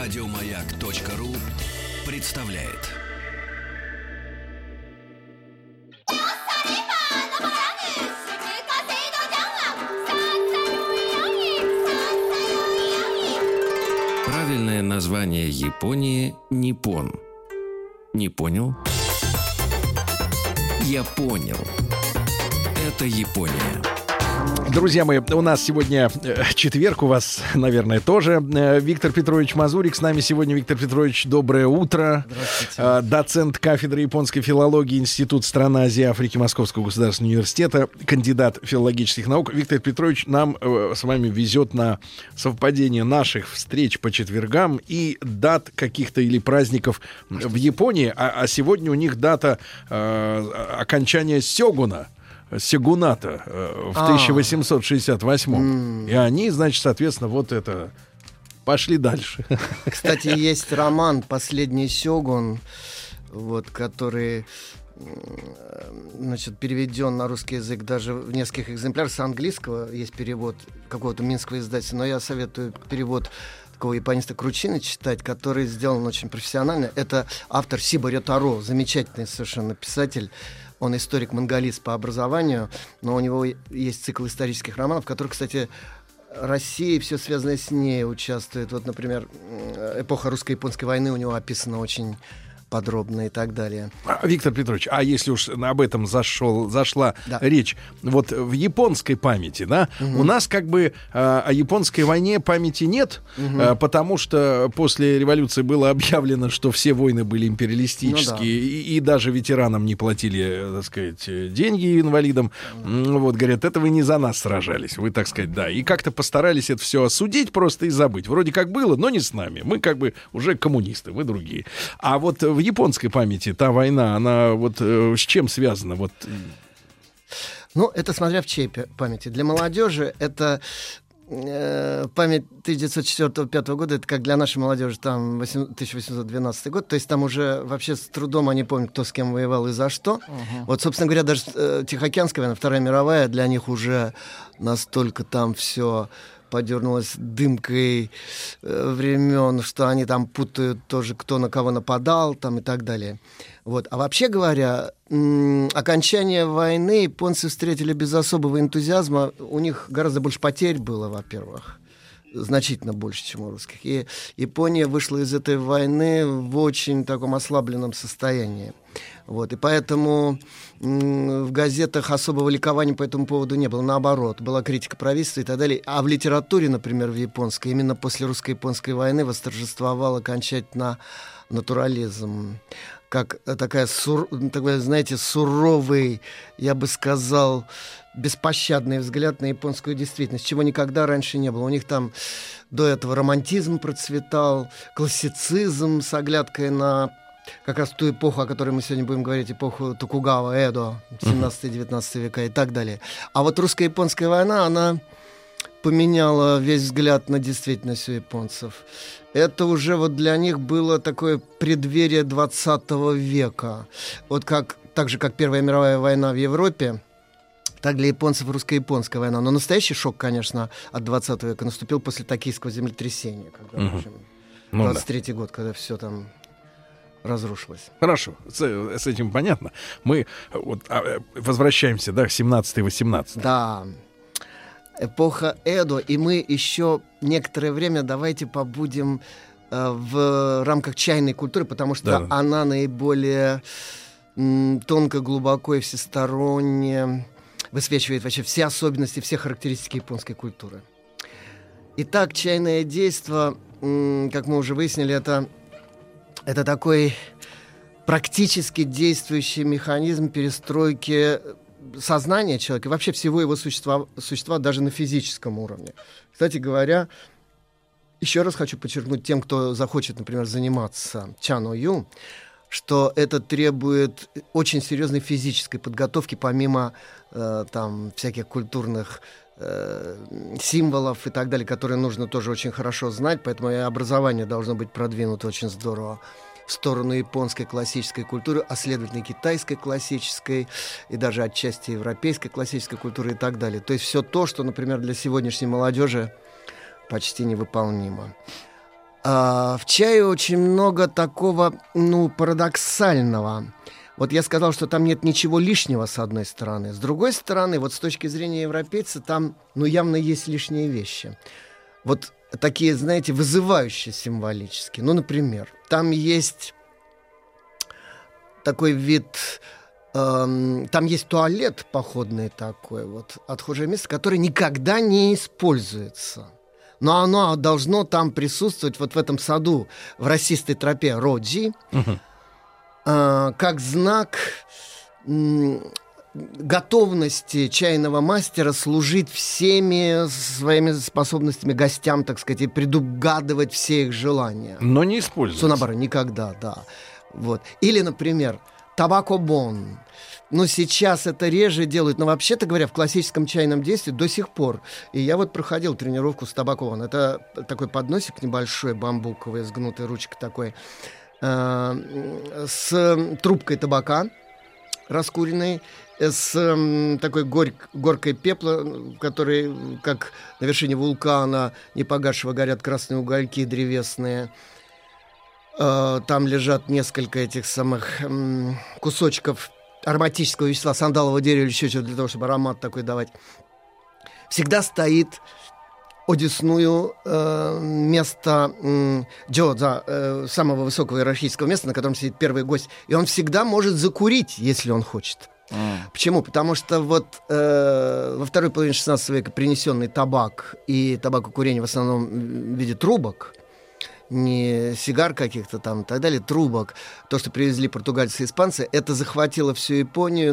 РАДИОМАЯК.РУ представляет. Правильное название Японии – Нипон. Не понял? Я понял. Это Япония. Друзья мои, у нас сегодня четверг, у вас, наверное, тоже. Виктор Петрович Мазурик с нами сегодня. Виктор Петрович, доброе утро. Здравствуйте. Доцент кафедры японской филологии Институт страны Азии и Африки Московского государственного университета, кандидат филологических наук. Виктор Петрович, нам с вами везет на совпадение наших встреч по четвергам и дат каких-то или праздников в Японии. А сегодня у них дата окончания сёгуна. Сёгуната в 1868-м. И они, значит, соответственно, вот это... Пошли дальше. Кстати, есть роман «Последний сёгун», вот, который... Значит, переведен на русский язык даже в нескольких экземплярах. С английского есть перевод какого-то минского издателя, но я советую перевод такого япониста Кручины читать, который сделан очень профессионально. Это автор Сиба Рётаро, замечательный совершенно писатель. Он историк-монголист по образованию, но у него есть цикл исторических романов, который, кстати, Россия и все связанное с ней участвует. Вот, например, эпоха русско-японской войны у него описана очень подробно и так далее. Виктор Петрович, а если уж об этом зашла да. речь, вот в японской памяти, да, угу. у нас как бы о японской войне памяти нет, угу. Потому что после революции было объявлено, что все войны были империалистические, ну, да. и даже ветеранам не платили, так сказать, деньги инвалидам. Угу. Вот, говорят, это вы не за нас сражались, вы, так сказать, да. И как-то постарались это все осудить просто и забыть. Вроде как было, но не с нами. Мы как бы уже коммунисты, вы другие. А вот в японской памяти та война, она вот с чем связана? Вот. Ну, это смотря в чьей памяти. Для молодежи это память 1904-1905 года, это как для нашей молодежи там 1812 год, то есть там уже вообще с трудом они помнят, кто с кем воевал и за что. Uh-huh. Вот, собственно говоря, даже Тихоокеанская война, Вторая мировая, для них уже настолько там все... подернулась дымкой времен, что они там путают тоже, кто на кого нападал, там и так далее. Вот. А вообще говоря, окончание войны японцы встретили без особого энтузиазма. У них гораздо больше потерь было, во-первых, значительно больше, чем у русских. И Япония вышла из этой войны в очень таком ослабленном состоянии. Вот. И поэтому в газетах особого ликования по этому поводу не было. Наоборот, была критика правительства и так далее. А в литературе, например, в японской, именно после русско-японской войны восторжествовал окончательно натурализм. Как такой, знаете, суровый, я бы сказал, беспощадный взгляд на японскую действительность, чего никогда раньше не было. У них там до этого романтизм процветал, классицизм с оглядкой на... как раз ту эпоху, о которой мы сегодня будем говорить, эпоху Токугава, Эдо, 17-19 века и так далее. А вот русско-японская война, она поменяла весь взгляд на действительность у японцев. Это уже вот для них было такое преддверие 20 века. Вот как, так же, как Первая мировая война в Европе, так для японцев русско-японская война. Но настоящий шок, конечно, от 20 века наступил после токийского землетрясения, когда, в общем, 23-й год, когда все там... разрушилось. Хорошо, с этим понятно. Мы вот возвращаемся, да, к 17-18. Да, эпоха Эдо, и мы еще некоторое время давайте побудем в рамках чайной культуры, потому что да. она наиболее тонко, глубоко и всесторонне высвечивает вообще все особенности, все характеристики японской культуры. Итак, чайное действо, как мы уже выяснили, это такой практически действующий механизм перестройки сознания человека, вообще всего его существа даже на физическом уровне. Кстати говоря, еще раз хочу подчеркнуть тем, кто захочет, например, заниматься Чаною, что это требует очень серьезной физической подготовки, помимо там, всяких культурных символов и так далее, которые нужно тоже очень хорошо знать, поэтому и образование должно быть продвинуто очень здорово в сторону японской классической культуры, а следовательно китайской классической и даже отчасти европейской классической культуры и так далее. То есть все то, что, например, для сегодняшней молодежи почти невыполнимо. В чае очень много такого, парадоксального. Вот я сказал, что там нет ничего лишнего, с одной стороны. С другой стороны, вот с точки зрения европейца, там, явно есть лишние вещи. Вот такие, знаете, вызывающие символически. Например, там есть такой вид... Там есть туалет походный такой, отхожее место, которое никогда не используется. Но оно должно там присутствовать, в этом саду, в росистой тропе Родзи, как знак готовности чайного мастера служить всеми своими способностями гостям, так сказать, и предугадывать все их желания. Но не используется. Наоборот, никогда, да. Вот. Или, например, табакобон. Сейчас это реже делают, но вообще-то говоря, в классическом чайном действии до сих пор. И я проходил тренировку с табакобон. Это такой подносик небольшой, бамбуковый, с гнутой ручкой такой, с трубкой табака раскуренной, с такой горкой пепла, в которой, как на вершине вулкана непогасшего, горят красные угольки древесные. Там лежат несколько этих самых кусочков ароматического вещества, сандалового дерева или еще чего-то, для того, чтобы аромат такой давать. Всегда стоит одесную место дзёза, самого высокого иерархического места, на котором сидит первый гость. И он всегда может закурить, если он хочет. Почему? Потому что во второй половине XVI века принесенный табак и табакокурение в основном в виде трубок, не сигар каких-то там и так далее, трубок, то, что привезли португальцы и испанцы, это захватило всю Японию.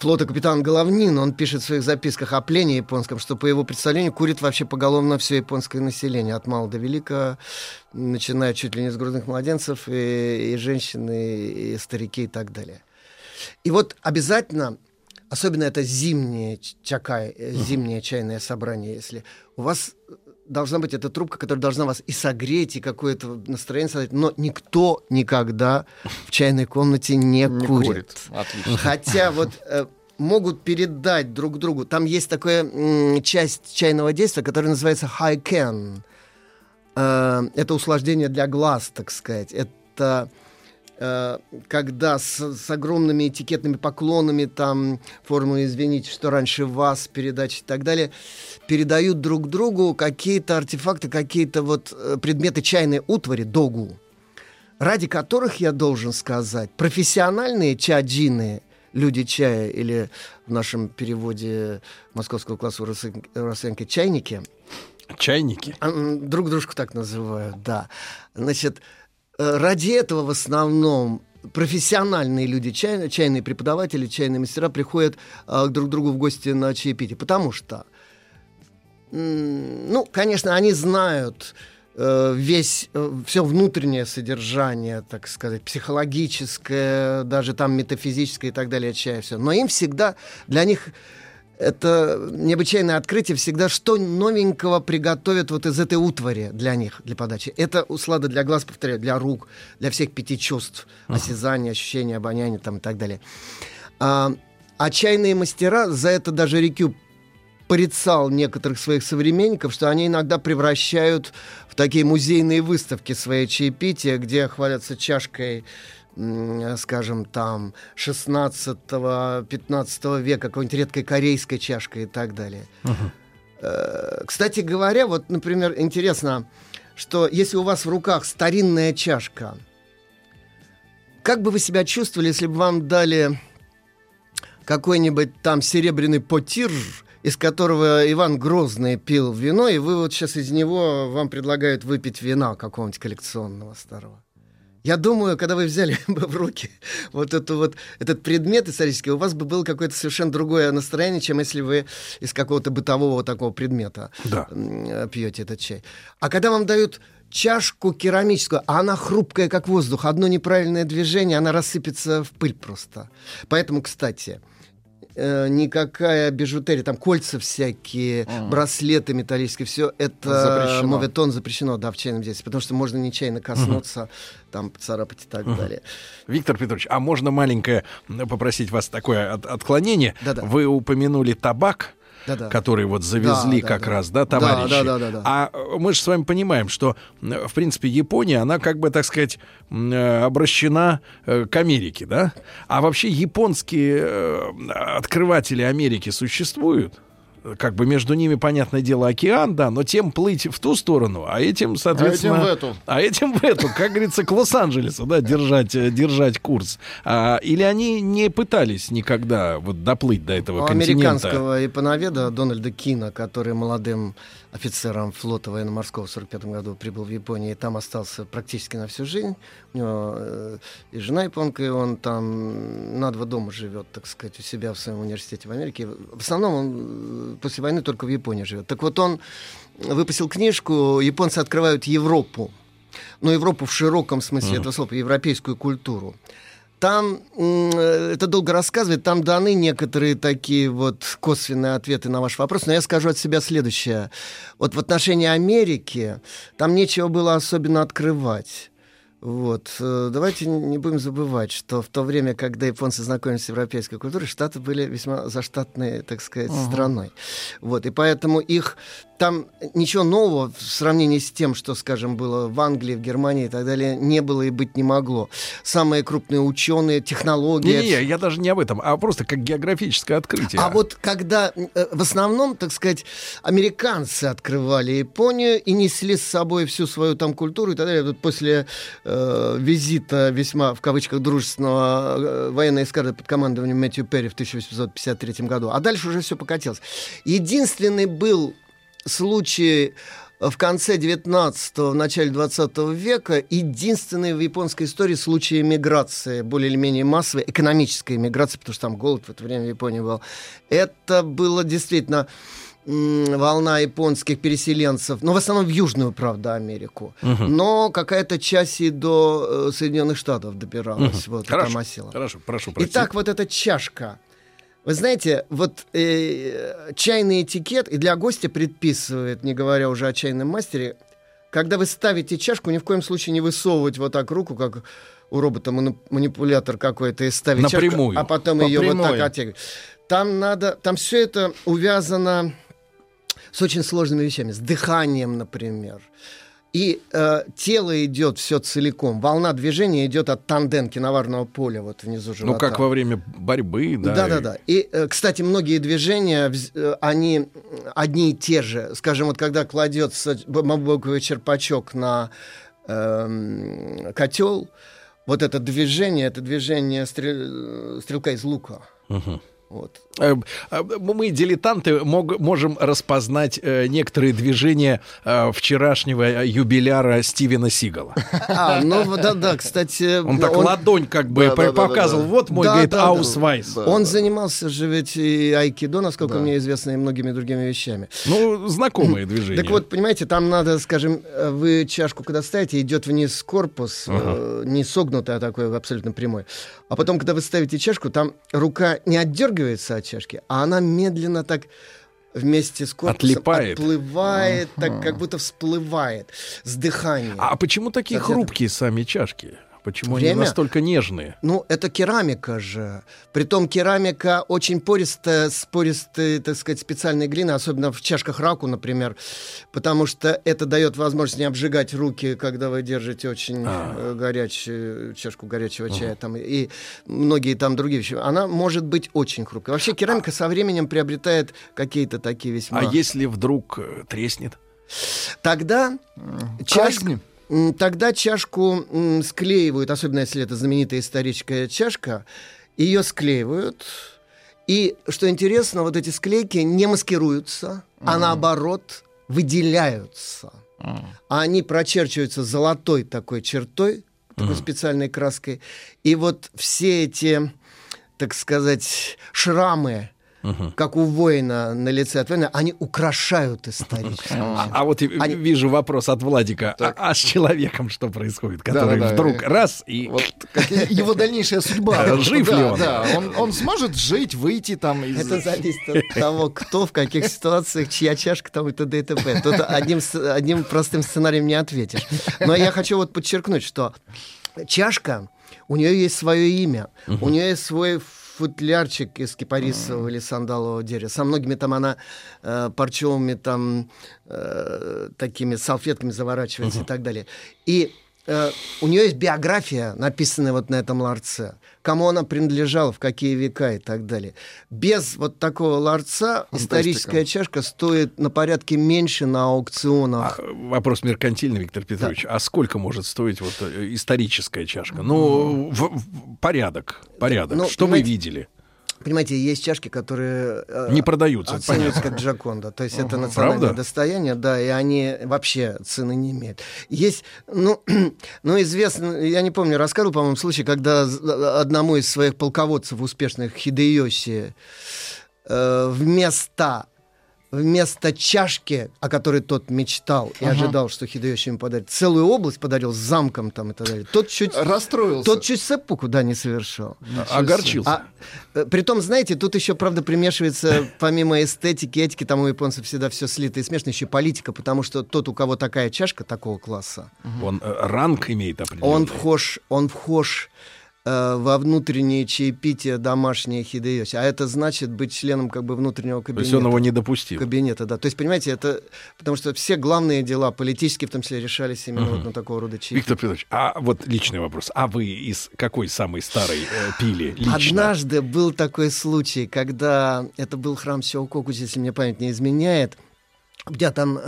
Флота капитан Головнин, он пишет в своих записках о плене японском, что, по его представлению, курит вообще поголовно все японское население, от мала до велика, начиная чуть ли не с грудных младенцев, и женщины, и старики, и так далее. И обязательно, особенно это зимнее чакай, зимнее чайное собрание, если у вас... должна быть эта трубка, которая должна вас и согреть, и какое-то настроение создать. Но никто никогда в чайной комнате не курит. Отлично. Хотя могут передать друг другу. Там есть такая часть чайного действия, которая называется хайкен. Это услаждение для глаз, так сказать. Это... когда с огромными этикетными поклонами, там, формулы «извините, что раньше вас», передачи и так далее, передают друг другу какие-то артефакты, какие-то предметы чайной утвари, догу, ради которых, я должен сказать, профессиональные чаджины, люди чая, или в нашем переводе московского класса «Росенки» чайники. Чайники? Друг дружку так называют, да. Ради этого в основном профессиональные люди, чайные преподаватели, чайные мастера приходят друг к другу в гости на чаепитие. Потому что, конечно, они знают все внутреннее содержание, так сказать, психологическое, даже там метафизическое и так далее, чая, все. Но им всегда, для них... это необычайное открытие всегда, что новенького приготовят из этой утвари для них, для подачи. Это услада для глаз, повторяю, для рук, для всех 5 чувств. Осязание, ощущение, обоняние там, и так далее. А чайные мастера, за это даже Рикю порицал некоторых своих современников, что они иногда превращают в такие музейные выставки свои чаепития, где хвалятся чашкой... скажем, там, 16-15 века, какой-нибудь редкой корейской чашкой и так далее. Кстати говоря, например, интересно, что если у вас в руках старинная чашка, как бы вы себя чувствовали, если бы вам дали какой-нибудь там серебряный потир, из которого Иван Грозный пил вино, и вы сейчас из него, вам предлагают выпить вина какого-нибудь коллекционного старого? Я думаю, когда вы взяли бы в руки этот предмет исторический, у вас бы было какое-то совершенно другое настроение, чем если вы из какого-то бытового такого предмета пьете этот чай. А когда вам дают чашку керамическую, а она хрупкая, как воздух, одно неправильное движение, она рассыпется в пыль просто. Поэтому, кстати, никакая бижутерия, там кольца всякие, браслеты металлические, все это моветон запрещено, да, в чайном действии, потому что можно нечаянно коснуться, там поцарапать и так далее. Виктор Петрович, а можно маленькое попросить вас такое отклонение? Да-да. Вы упомянули табак. которые вот завезли как раз, да, товарищи. А мы же с вами понимаем, что, в принципе, Япония, она как бы, так сказать, обращена к Америке, да? А вообще японские открыватели Америки существуют? Как бы между ними, понятное дело, океан, да, но тем плыть в ту сторону, а этим, соответственно... А этим в эту, как говорится, к Лос-Анджелесу, да, держать курс. Или они не пытались никогда вот доплыть до этого континента? Американского японоведа Дональда Кина, который молодым офицером флота военно-морского в 1945 году прибыл в Японию и там остался практически на всю жизнь. У него и жена японка, и он там на два дома живет, так сказать, у себя в своем университете в Америке. В основном он после войны только в Японии живет. Так вот, он выпустил книжку «Японцы открывают Европу». Но Европу в широком смысле этого слова, европейскую культуру. Там, это долго рассказывает, там даны некоторые такие вот косвенные ответы на ваш вопрос, но я скажу от себя следующее. Вот в отношении Америки там нечего было особенно открывать. Вот. Давайте не будем забывать, что в то время, когда японцы знакомились с европейской культурой, Штаты были весьма заштатной, так сказать, страной. Вот. И поэтому их... Там ничего нового в сравнении с тем, что, скажем, было в Англии, в Германии и так далее, не было и быть не могло. Самые крупные ученые, технологии... Не-не-не, я даже не об этом, а просто как географическое открытие. А вот когда в основном, так сказать, американцы открывали Японию и несли с собой всю свою там культуру и так далее. Вот после визита весьма, в кавычках, дружественного военной эскадры под командованием Мэтью Перри в 1853 году. А дальше уже все покатилось. Единственный был... случай в конце 19-го, в начале 20 века, единственный в японской истории случай эмиграции, более или менее массовой, экономической эмиграции, потому что там голод в это время в Японии был. Это было действительно... волна японских переселенцев, но в основном в Южную, правда, Америку. Но какая-то часть и до Соединенных Штатов добиралась. Вот, хорошо, хорошо, прошу прощения. Итак, вот эта чашка. Вы знаете, вот чайный этикет и для гостя предписывает, не говоря уже о чайном мастере, когда вы ставите чашку, ни в коем случае не высовывать вот так руку, как у робота манипулятор какой-то, и ставить напрямую чашку, а потом ее вот так оттягивать. Там надо, там все это увязано с очень сложными вещами, с дыханием, например. И тело идет все целиком. Волна движения идет от танденки, наварного поля вот внизу живота. Ну, как во время борьбы, да? Да-да-да. И, кстати, многие движения, они одни и те же. Скажем, вот когда кладется бамбуковый черпачок на котел, вот это движение стрелка из лука. Вот. Мы, дилетанты, можем распознать некоторые движения вчерашнего юбиляра Стивена Сигала. Ну да-да, кстати... Он так ладонь как бы показывал. Вот мой, говорит, аусвайс. Он занимался же ведь и айкидо, насколько мне известно, и многими другими вещами. Ну, знакомые движения. Так вот, понимаете, там надо, скажем, вы чашку когда ставите, идет вниз корпус, не согнутый, а такой абсолютно прямой. А потом, когда вы ставите чашку, там рука не отдергивается от чашки, а она медленно так вместе с корпусом отплывает, так как будто всплывает с дыханием. А почему такие хрупкие сами чашки? Почему они настолько нежные? Ну, это керамика же. Притом керамика очень пористая, с пористой, так сказать, специальной глины, особенно в чашках раку, например, потому что это дает возможность не обжигать руки, когда вы держите очень горячую чашку горячего чая там, и многие там другие вещи. Она может быть очень хрупкой. Вообще керамика со временем приобретает какие-то такие весьма... А если вдруг треснет? Тогда чашка... Тогда чашку склеивают, особенно если это знаменитая историческая чашка, ее склеивают. И, что интересно, вот эти склейки не маскируются, а наоборот выделяются. Они прочерчиваются золотой такой чертой, такой специальной краской. И вот все эти, так сказать, шрамы, как у воина на лице от воина, они украшают исторически. А вот вижу вопрос от Владика. А с человеком что происходит? Который вдруг раз и... Вот, его дальнейшая судьба. Жив ли он? Да, он сможет жить, выйти там из... Это зависит от того, кто, в каких ситуациях, чья чашка там и т.д. и т.п. Тут одним простым сценарием не ответишь. Но я хочу вот подчеркнуть, что чашка, у нее есть свое имя, у нее есть свой футлярчик из кипарисового или сандалового дерева. Со многими там она парчевыми там такими салфетками заворачивается и так далее. И у нее есть биография, написанная вот на этом ларце. Кому она принадлежала, в какие века и так далее. Без вот такого ларца историческая чашка стоит на порядке меньше на аукционах. А, вопрос меркантильный, Виктор Петрович. Да. А сколько может стоить вот историческая чашка? Ну, порядок. Ну, что вы видели? Понимаете, есть чашки, которые не продаются, оцениваются как джаконда. То есть это национальное достояние, да, и они вообще цены не имеют. Есть, известно, я не помню, рассказывал, по-моему, случай, когда одному из своих полководцев успешных, Хидэёси, вместо чашки, о которой тот мечтал и ожидал, что Хидэёси ему подарит, целую область подарил с замком там и так далее. Тот чуть расстроился. Тот чуть сэппуку не совершил. Огорчился. Притом, знаете, тут еще, правда, примешивается, помимо эстетики, этики, там у японцев всегда все слито и смешно, еще политика, потому что тот, у кого такая чашка такого класса, он ранг имеет определенный. Он вхож во внутреннее чаепитие домашнее Хидэёси. А это значит быть членом как бы внутреннего кабинета. То есть он его не допустил. Кабинета, да. То есть, понимаете, это... Потому что все главные дела, политические в том числе, решались именно вот на такого рода чаепитие. Виктор Петрович, а вот личный вопрос. А вы из какой самой старой пили лично? Однажды был такой случай, когда... Это был храм Сеококус, если мне память не изменяет. Где там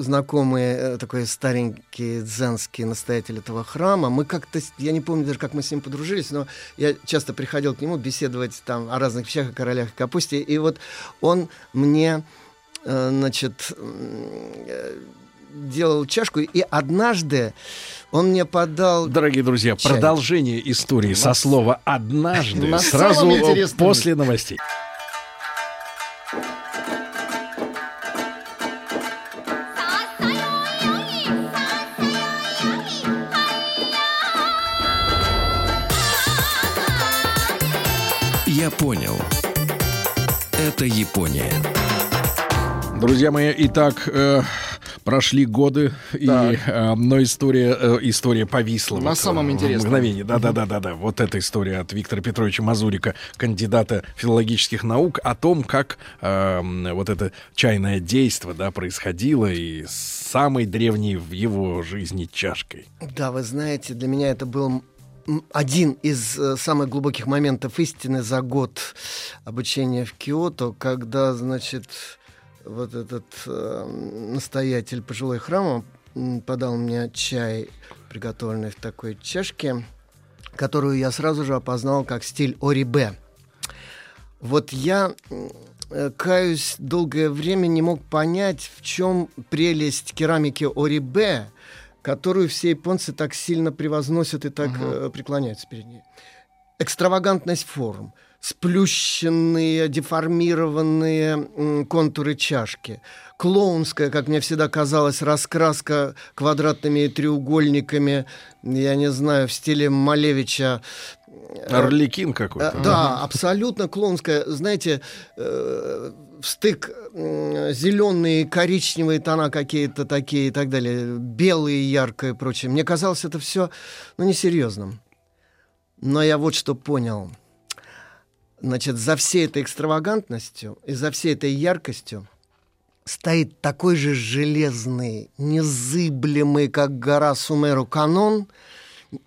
знакомые, такой старенький дзенский настоятель этого храма. Мы как-то, я не помню даже, как мы с ним подружились, но я часто приходил к нему беседовать там о разных вещах, о королях и капусте. И вот он мне, делал чашку, и однажды он мне подал... Дорогие друзья, чай. Продолжение истории со слова «однажды» сразу после новостей. Понял. Это Япония. Друзья мои, итак, прошли годы, но история повисла. На самом интересном мгновении. Да. Вот эта история от Виктора Петровича Мазурика, кандидата филологических наук, о том, как вот это чайное действо происходило и с самой древней в его жизни чашкой. Да, вы знаете, для меня это был... Один из самых глубоких моментов истины за год обучения в Киото, когда, вот этот настоятель пожилой храма подал мне чай, приготовленный в такой чашке, которую я сразу же опознал как стиль Орибе. Вот я, каюсь, долгое время не мог понять, в чем прелесть керамики Орибе, которую все японцы так сильно превозносят и так преклоняются перед ней. Экстравагантность форм, сплющенные, деформированные контуры чашки, клоунская, как мне всегда казалось, раскраска квадратными и треугольниками, я не знаю, в стиле Малевича. Арлекин какой-то. Да, абсолютно клоунская. Знаете, встык зеленые, коричневые тона какие-то такие и так далее, белые, яркое и прочее. Мне казалось это все, несерьезным. Но я вот что понял. За всей этой экстравагантностью и за всей этой яркостью стоит такой же железный, незыблемый, как гора Сумеру, канон,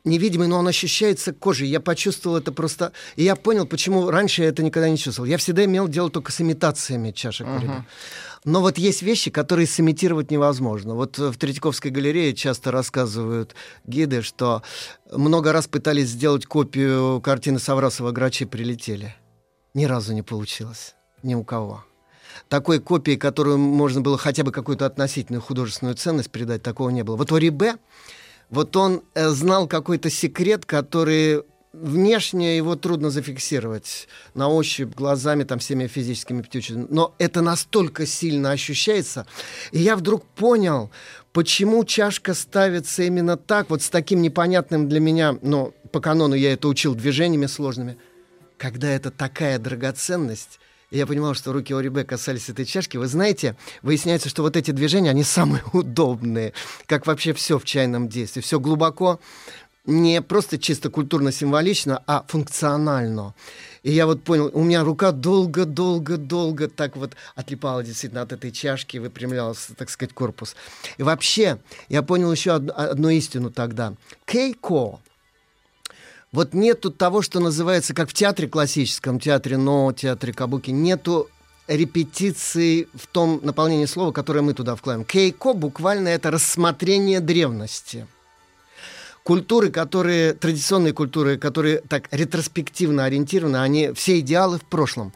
невидимый, но он ощущается кожей. Я почувствовал это просто... И я понял, почему раньше я это никогда не чувствовал. Я всегда имел дело только с имитациями чашек. Но вот есть вещи, которые сымитировать невозможно. Вот в Третьяковской галерее часто рассказывают гиды, что много раз пытались сделать копию картины Саврасова «Грачи прилетели». Ни разу не получилось. Ни у кого. Такой копии, которую можно было хотя бы какую-то относительную художественную ценность придать, такого не было. Вот Орибе... Вот он знал какой-то секрет, который внешне его трудно зафиксировать на ощупь, глазами, там, всеми физическими птичками. Но это настолько сильно ощущается. И я вдруг понял, почему чашка ставится именно так, вот с таким непонятным для меня, но по канону я это учил, движениями сложными. Когда это такая драгоценность... Я понимал, что руки Орибе касались этой чашки. Вы знаете, выясняется, что вот эти движения, они самые удобные, как вообще все в чайном действии. Все глубоко не просто чисто культурно-символично, а функционально. И я вот понял, у меня рука долго-долго-долго так вот отлипала действительно от этой чашки, выпрямлялась, так сказать, корпус. И вообще, я понял еще одну истину тогда. Кейко. Вот нету того, что называется, как в театре классическом, театре Но, театре Кабуки, нету репетиции в том наполнении слова, которое мы туда вкладываем. Кейко буквально это рассмотрение древности. Культуры, которые, традиционные культуры, которые так ретроспективно ориентированы, они все идеалы в прошлом.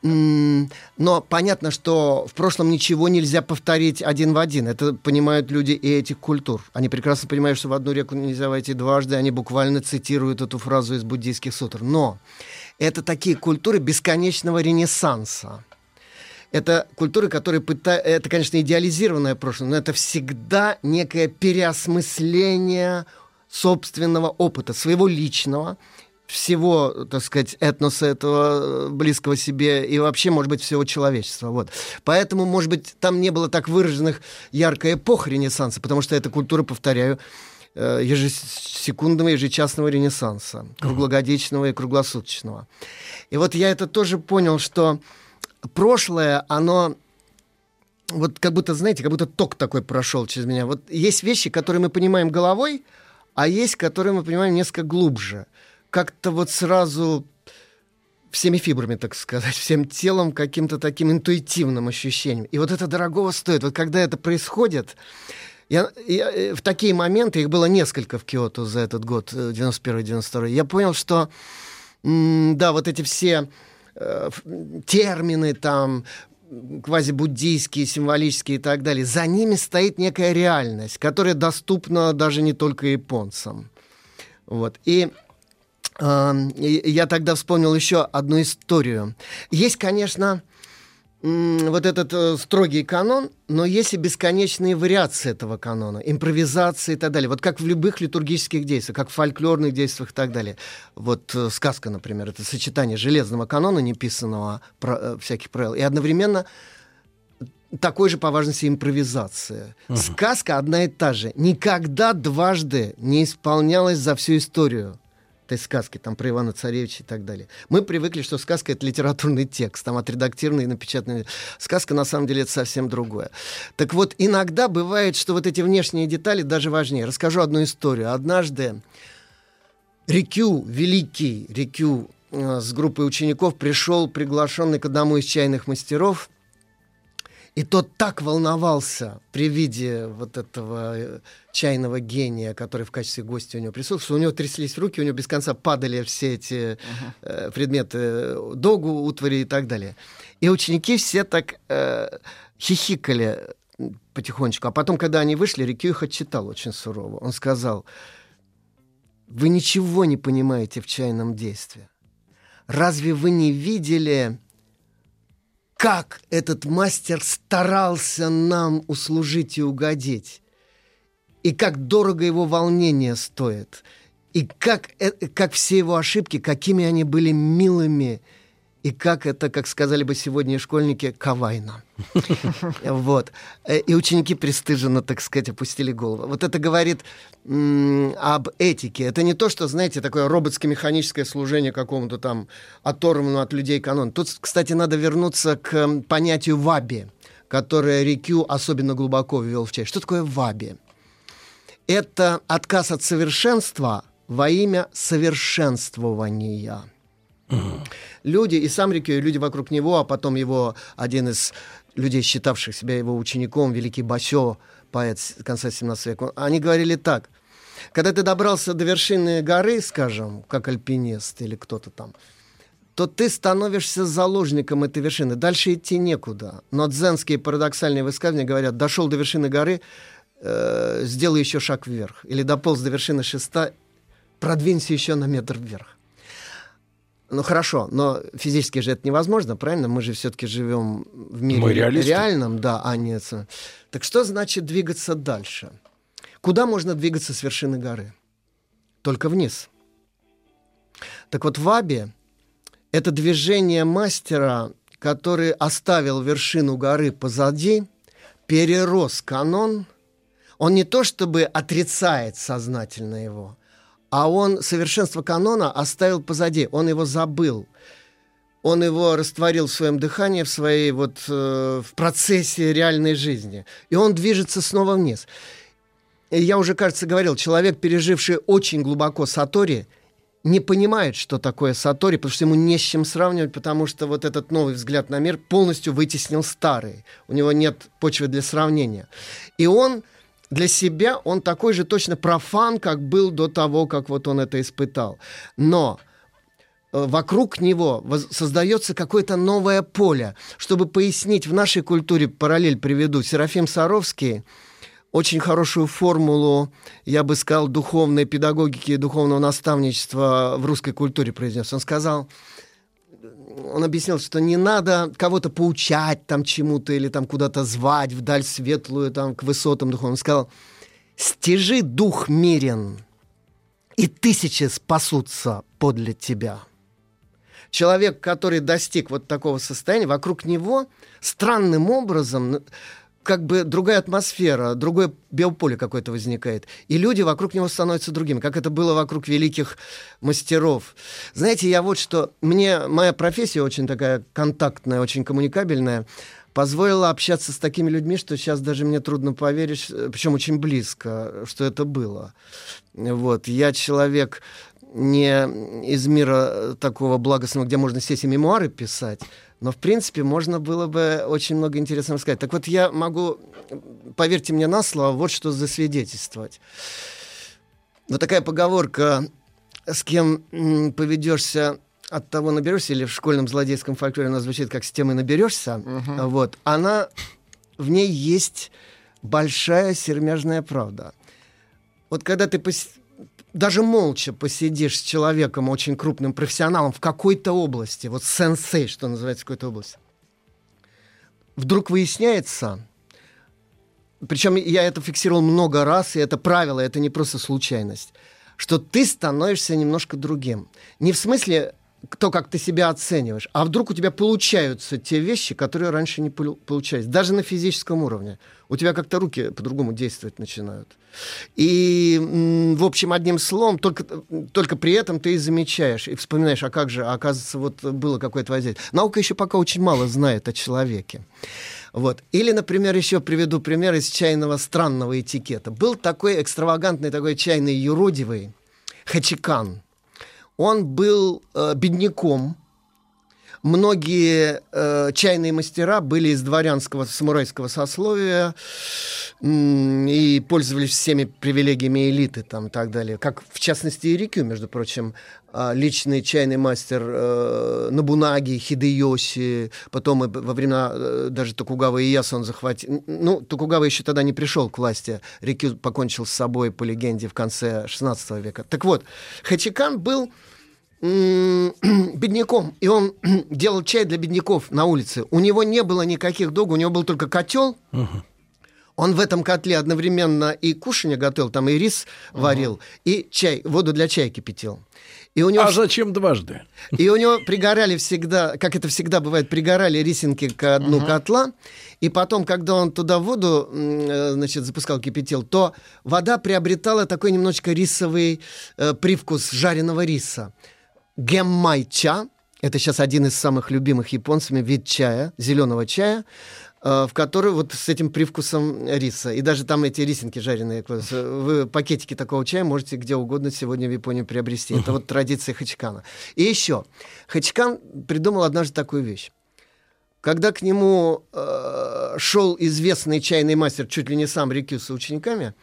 Но понятно, что в прошлом ничего нельзя повторить один в один. Это понимают люди и этих культур. Они прекрасно понимают, что в одну реку нельзя войти дважды. Они буквально цитируют эту фразу из буддийских сутр. Но это такие культуры бесконечного ренессанса. Это культуры, которые пытаются... Это, конечно, идеализированное прошлое, но это всегда некое переосмысление собственного опыта, своего личного, всего, так сказать, этноса этого близкого себе и вообще, может быть, всего человечества. Вот. Поэтому, может быть, там не было так выраженных яркой эпох Ренессанса, потому что эта культура, повторяю, ежесекундного, ежечасного Ренессанса, круглогодичного и круглосуточного. И вот я это тоже понял, что прошлое, оно... Вот как будто, знаете, как будто ток такой прошел через меня. Вот есть вещи, которые мы понимаем головой, а есть, которые мы понимаем несколько глубже. Как-то вот сразу всеми фибрами, так сказать, всем телом, каким-то таким интуитивным ощущением. И вот это дорогого стоит. Вот когда это происходит, я в такие моменты, их было несколько в Киото за этот год, 91-92, я понял, что, да, вот эти все термины там, квазибуддийские, символические и так далее, за ними стоит некая реальность, которая доступна даже не только японцам. Вот. И я тогда вспомнил еще одну историю. Есть, конечно, вот этот строгий канон, но есть и бесконечные вариации этого канона, импровизации и так далее. Вот как в любых литургических действиях, как в фольклорных действиях и так далее. Вот сказка, например, это сочетание железного канона, неписанного всяких правил, и одновременно такой же по важности импровизация. Сказка одна и та же. Никогда дважды не исполнялась за всю историю этой сказки, там, про Ивана Царевича и так далее. Мы привыкли, что сказка — это литературный текст, там, отредактированный и напечатанный. Сказка, на самом деле, это совсем другое. Так вот, иногда бывает, что вот эти внешние детали даже важнее. Расскажу одну историю. Однажды Рикю, великий Рикю, с группой учеников пришел приглашенный к одному из чайных мастеров, и тот так волновался при виде вот этого чайного гения, который в качестве гостя у него присутствовал, что у него тряслись руки, у него без конца падали все эти предметы догу, утвари и так далее. И ученики все так хихикали потихонечку. А потом, когда они вышли, Рикю их отчитал очень сурово. Он сказал: «Вы ничего не понимаете в чайном действии. Разве вы не видели... как этот мастер старался нам услужить и угодить, и как дорого его волнение стоит, и как все его ошибки, какими они были милыми, и как это, как сказали бы сегодня школьники, кавайно». Вот. И ученики пристыженно, так сказать, опустили голову. Вот это говорит об этике. Это не то, что, знаете, такое роботско-механическое служение какому-то там оторванному от людей канону. Тут, кстати, надо вернуться к понятию ваби, которое Рикю особенно глубоко ввел в чай. Что такое ваби? Это отказ от совершенства во имя совершенствования. Люди, и сам Рикю, и люди вокруг него, а потом его, один из людей, считавших себя его учеником, великий Басё, поэт конца 17 века, они говорили так: когда ты добрался до вершины горы, скажем, как альпинист или кто-то там, то ты становишься заложником этой вершины, дальше идти некуда. Но дзенские парадоксальные высказывания говорят: дошел до вершины горы, сделай еще шаг вверх, или дополз до вершины шеста, продвинься еще на метр вверх. Ну хорошо, но физически же это невозможно, правильно? Мы же все-таки живем в мире реальном, да, а не... Так что значит двигаться дальше? Куда можно двигаться с вершины горы? Только вниз. Так вот, ваби — это движение мастера, который оставил вершину горы позади, перерос канон. Он не то чтобы отрицает сознательно его, а он совершенство канона оставил позади, он его забыл. Он его растворил в своем дыхании, в своей вот в процессе реальной жизни. И он движется снова вниз. И я уже, кажется, говорил, человек, переживший очень глубоко сатори, не понимает, что такое сатори, потому что ему не с чем сравнивать, потому что вот этот новый взгляд на мир полностью вытеснил старый. У него нет почвы для сравнения. И он для себя, он такой же точно профан, как был до того, как вот он это испытал. Но вокруг него создается какое-то новое поле. Чтобы пояснить, в нашей культуре параллель приведу. Серафим Саровский очень хорошую формулу, я бы сказал, духовной педагогики и духовного наставничества в русской культуре произнес. Он сказал, он объяснил, что не надо кого-то поучать там чему-то или там куда-то звать вдаль светлую, там, к высотам духовным. Он сказал, стяжи дух мирен, и тысячи спасутся подле тебя. Человек, который достиг вот такого состояния, вокруг него странным образом как бы другая атмосфера, другое биополе какое-то возникает. И люди вокруг него становятся другими, как это было вокруг великих мастеров. Знаете, я вот что... Мне моя профессия очень такая контактная, очень коммуникабельная, позволила общаться с такими людьми, что сейчас даже мне трудно поверить, причем очень близко, что это было. Вот. Я человек не из мира такого благостного, где можно сесть и мемуары писать, но, в принципе, можно было бы очень много интересного сказать. Так вот, я могу, поверьте мне на слово, вот что засвидетельствовать. Вот такая поговорка «С кем поведешься, от того наберешься», или в школьном злодейском фольклоре она звучит как «С тем и наберешься». Угу. Вот. Она, в ней есть большая сермяжная правда. Вот когда ты даже молча посидишь с человеком, очень крупным профессионалом в какой-то области, вот сенсей, что называется, в какой-то области, вдруг выясняется, причем я это фиксировал много раз, и это правило, это не просто случайность, что ты становишься немножко другим. Не в смысле то, как ты себя оцениваешь, а вдруг у тебя получаются те вещи, которые раньше не получались, даже на физическом уровне. У тебя как-то руки по-другому действовать начинают. И, в общем, одним словом, только при этом ты и замечаешь, и вспоминаешь, а как же, оказывается, вот было какое-то воздействие. Наука еще пока очень мало знает о человеке. Вот. Или, например, еще приведу пример из чайного странного этикета. Был такой экстравагантный, такой чайный юродивый Хатикан. Он был бедняком. Многие чайные мастера были из дворянского, самурайского сословия и пользовались всеми привилегиями элиты там, и так далее. Как, в частности, и Рикю, между прочим, личный чайный мастер Нобунаги, Хидэёси, потом во времена даже Токугава Иясу он захватил. Ну, Токугава еще тогда не пришел к власти. Рикю покончил с собой, по легенде, в конце XVI века. Так вот, Хатикан был бедняком, и он делал чай для бедняков на улице. У него не было никаких догу, у него был только котел. Он в этом котле одновременно и кушанье готовил, там и рис варил, и чай, воду для чая кипятил. И у него... А зачем дважды? И у него пригорали всегда, как это всегда бывает, пригорали рисинки к дну котла, и потом, когда он туда воду, значит, запускал, кипятил, то вода приобретала такой немножечко рисовый привкус жареного риса. Гэммай-ча – это сейчас один из самых любимых японцами вид чая, зеленого чая, в который вот с этим привкусом риса. И даже там эти рисинки жареные. Вы пакетики такого чая можете где угодно сегодня в Японии приобрести. Это вот традиция Хатикана. И еще. Хатикан придумал однажды такую вещь. Когда к нему шел известный чайный мастер, чуть ли не сам Рикю с учениками,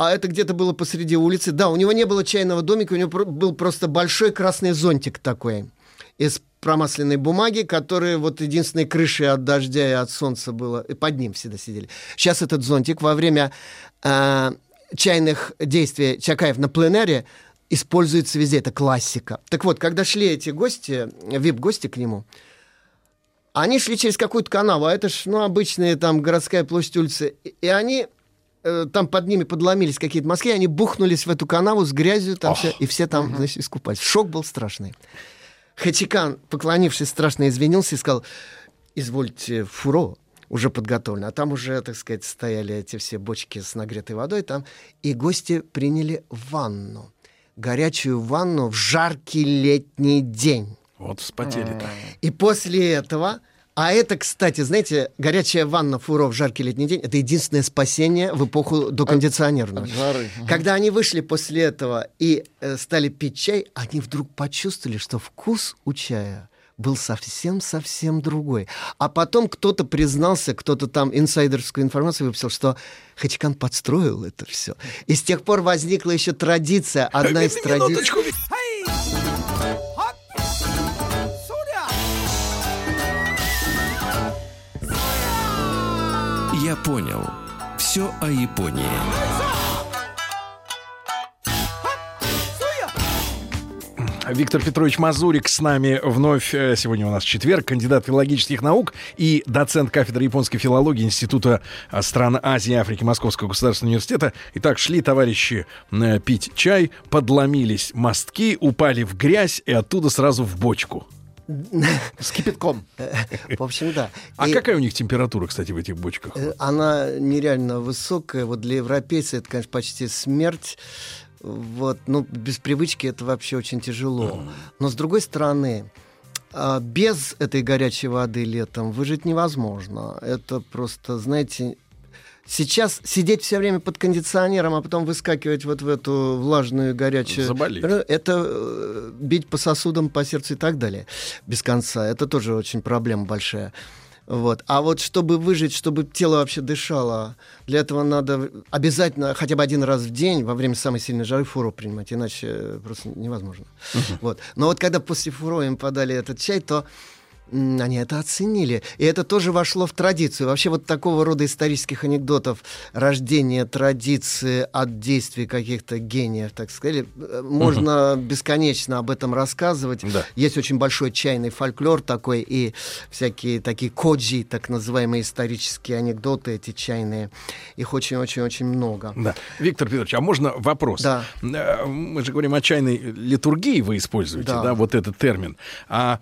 а это где-то было посреди улицы. Да, у него не было чайного домика, у него был просто большой красный зонтик такой из промасленной бумаги, которые вот единственной крышей от дождя и от солнца было. И под ним всегда сидели. Сейчас этот зонтик во время чайных действий чакаев на пленэре используется везде. Это классика. Так вот, когда шли эти гости, вип-гости к нему, они шли через какую-то канаву, а это ж, ну, обычная там городская площадь улицы. И они... Там под ними подломились какие-то мозги, они бухнулись в эту канаву с грязью, там все, и все там, значит, искупались. Шок был страшный. Хатикан, поклонившись, страшно извинился и сказал: «Извольте, фуро уже подготовлено». А там уже, так сказать, стояли эти все бочки с нагретой водой там, и гости приняли ванну. горячую ванну в жаркий летний день. Вот вспотели-то. И после этого... А это, кстати, знаете, горячая ванна фуро в жаркий летний день — это единственное спасение в эпоху докондиционерного. От жары. Когда они вышли после этого и стали пить чай, они вдруг почувствовали, что вкус у чая был совсем-совсем другой. А потом кто-то признался, кто-то там инсайдерскую информацию выписал, что Хатикан подстроил это все. И с тех пор возникла еще традиция, одна из традиций... Я понял. Все о Японии. Виктор Петрович Мазурик с нами вновь. Сегодня у нас четверг. Кандидат филологических наук и доцент кафедры японской филологии Института стран Азии и Африки Московского государственного университета. Итак, шли товарищи пить чай, подломились мостки, упали в грязь и оттуда сразу в бочку. С кипятком. В общем, да. А какая у них температура, кстати, в этих бочках? Она нереально высокая. Вот для европейца это, конечно, почти смерть. Вот, ну, без привычки это вообще очень тяжело. Но, с другой стороны, без этой горячей воды летом выжить невозможно. Это просто, знаете... Сейчас сидеть все время под кондиционером, а потом выскакивать вот в эту влажную, горячую... Заболеть. Это бить по сосудам, по сердцу и так далее. Без конца. Это тоже очень проблема большая. Вот. А вот чтобы выжить, чтобы тело вообще дышало, для этого надо обязательно хотя бы один раз в день во время самой сильной жары фуро принимать, иначе просто невозможно. Вот. Но вот когда после фуро им подали этот чай, то... Они это оценили. И это тоже вошло в традицию. Вообще вот такого рода исторических анекдотов, рождение традиции от действий каких-то гениев, так сказать, можно бесконечно об этом рассказывать. Да. Есть очень большой чайный фольклор такой, и всякие такие коджи, так называемые исторические анекдоты эти чайные. Их очень-очень-очень много. Да. Виктор Петрович, а можно вопрос? Да. Мы же говорим о чайной литургии, вы используете, да, вот этот термин. А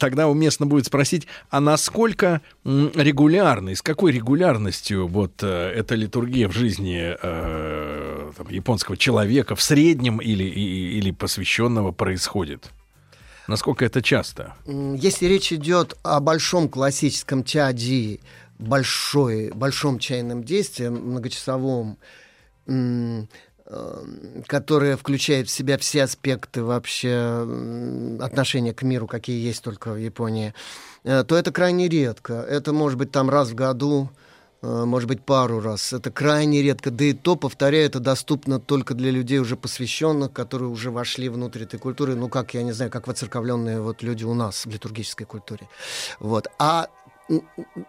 тогда уместно будет спросить, а насколько регулярно, с какой регулярностью вот эта литургия в жизни там, японского человека в среднем или посвященного происходит? Насколько это часто? Если речь идет о большом классическом чаджи, большом чайном действии, многочасовом, которая включает в себя все аспекты вообще отношения к миру, какие есть только в Японии, то это крайне редко. Это может быть там раз в году, может быть пару раз. Это крайне редко. Да и то, повторяю, это доступно только для людей уже посвященных, которые уже вошли внутрь этой культуры. Ну как, я не знаю, как воцерковленные вот люди у нас в литургической культуре. Вот. А,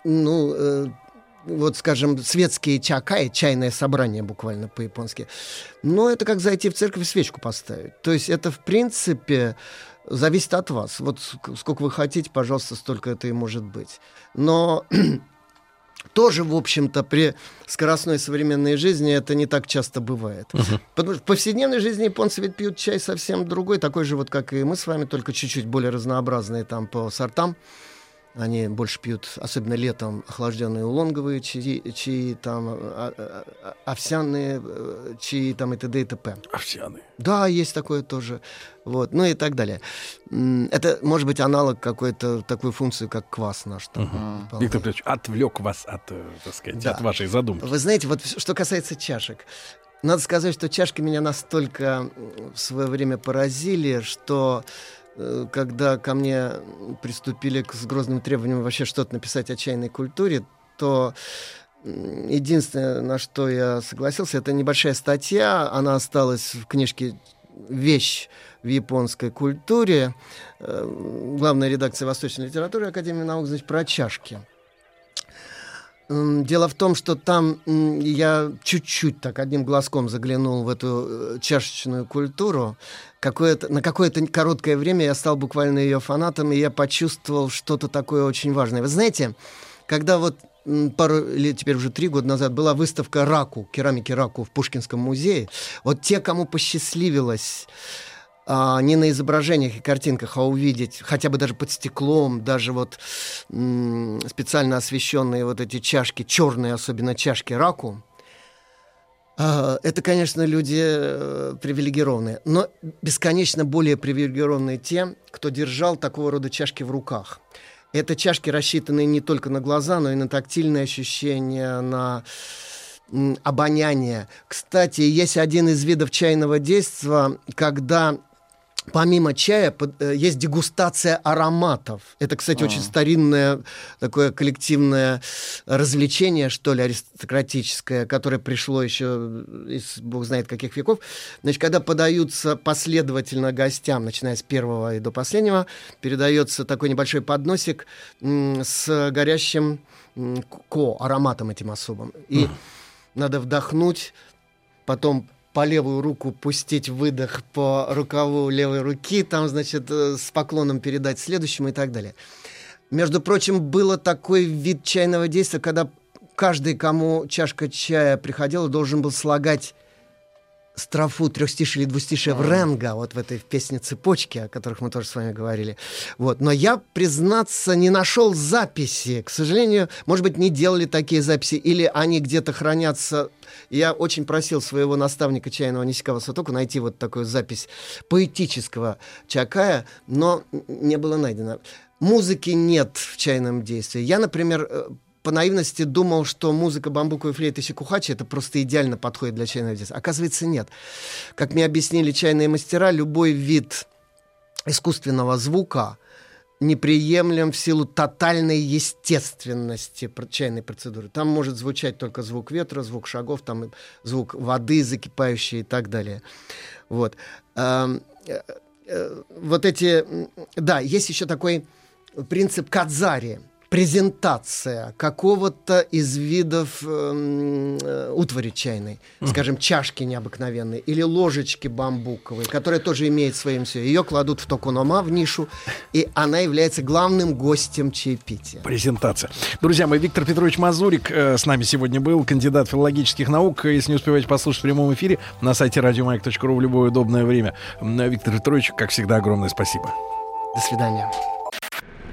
ну... Вот, скажем, светские чакай, чайное собрание буквально по-японски. Но это как зайти в церковь и свечку поставить. То есть это, в принципе, зависит от вас. Вот сколько вы хотите, пожалуйста, столько это и может быть. Но тоже, в общем-то, при скоростной современной жизни это не так часто бывает. Потому что в повседневной жизни японцы ведь пьют чай совсем другой, такой же, вот как и мы с вами, только чуть-чуть более разнообразный там по сортам. Они больше пьют, особенно летом, охлажденные улонговые чаи, там, овсяные чаи там, и т.д. и т.п. Овсяные? Да, есть такое тоже. Вот. Ну и так далее. Это, может быть, аналог какой-то такой функции, как квас наш. Там, Виктор Петрович, отвлек вас от, так сказать, от вашей задумки. Вы знаете, вот что касается чашек. Надо сказать, что чашки меня настолько в свое время поразили, что... Когда ко мне приступили с грозным требованием вообще что-то написать о чайной культуре, то единственное, на что я согласился, это небольшая статья, она осталась в книжке «Вещь в японской культуре», главная редакция восточной литературы Академии наук, значит, про чашки. Дело в том, что там я чуть-чуть так одним глазком заглянул в эту чашечную культуру. На какое-то короткое время я стал буквально ее фанатом, и я почувствовал что-то такое очень важное. Вы знаете, когда вот пару лет, теперь уже 3 года назад, была выставка раку, керамики раку в Пушкинском музее, вот те, кому посчастливилось... не на изображениях и картинках, а увидеть хотя бы даже под стеклом, даже вот специально освещенные вот эти чашки, черные особенно чашки раку, Это, конечно, люди привилегированные, но бесконечно более привилегированные те, кто держал такого рода чашки в руках. Это чашки, рассчитанные не только на глаза, но и на тактильные ощущения, на обоняние. Кстати, есть один из видов чайного действия, когда помимо чая есть дегустация ароматов. Это, кстати, очень старинное такое коллективное развлечение, что ли, аристократическое, которое пришло еще из бог знает каких веков. Значит, когда подаются последовательно гостям, начиная с первого и до последнего, передается такой небольшой подносик с горящим ароматом этим особым. И надо вдохнуть, потом по левую руку пустить выдох по рукаву левой руки, там, значит, с поклоном передать следующему и так далее. Между прочим, был такой вид чайного действия, когда каждый, кому чашка чая приходила, должен был слагать строфу, трехстишие или двустишие в ренга, вот в этой песне «Цепочки», о которых мы тоже с вами говорили. Вот. Но я, признаться, не нашел записи. К сожалению, может быть, не делали такие записи, или они где-то хранятся. Я очень просил своего наставника чайного Нисикава Сатоку найти вот такую запись поэтического чакая, но не было найдено. Музыки нет в чайном действии. Я, например, по наивности думал, что музыка бамбуковой флейты сикухачи — это просто идеально подходит для чайного действия. Оказывается, нет. Как мне объяснили чайные мастера, любой вид искусственного звука неприемлем в силу тотальной естественности чайной процедуры. Там может звучать только звук ветра, звук шагов, там звук воды закипающей и так далее. Вот. Вот эти... Да, есть еще такой принцип кадзари. Презентация какого-то из видов утвари чайной, скажем, чашки необыкновенной или ложечки бамбуковой, которая тоже имеет своим все. Ее кладут в токонома, в нишу, и она является главным гостем чаепития. Презентация. Друзья мои, Виктор Петрович Мазурик с нами сегодня был, кандидат филологических наук. Если не успеваете послушать в прямом эфире, на сайте radiomayak.ru в любое удобное время. Виктор Петрович, как всегда, огромное спасибо. До свидания.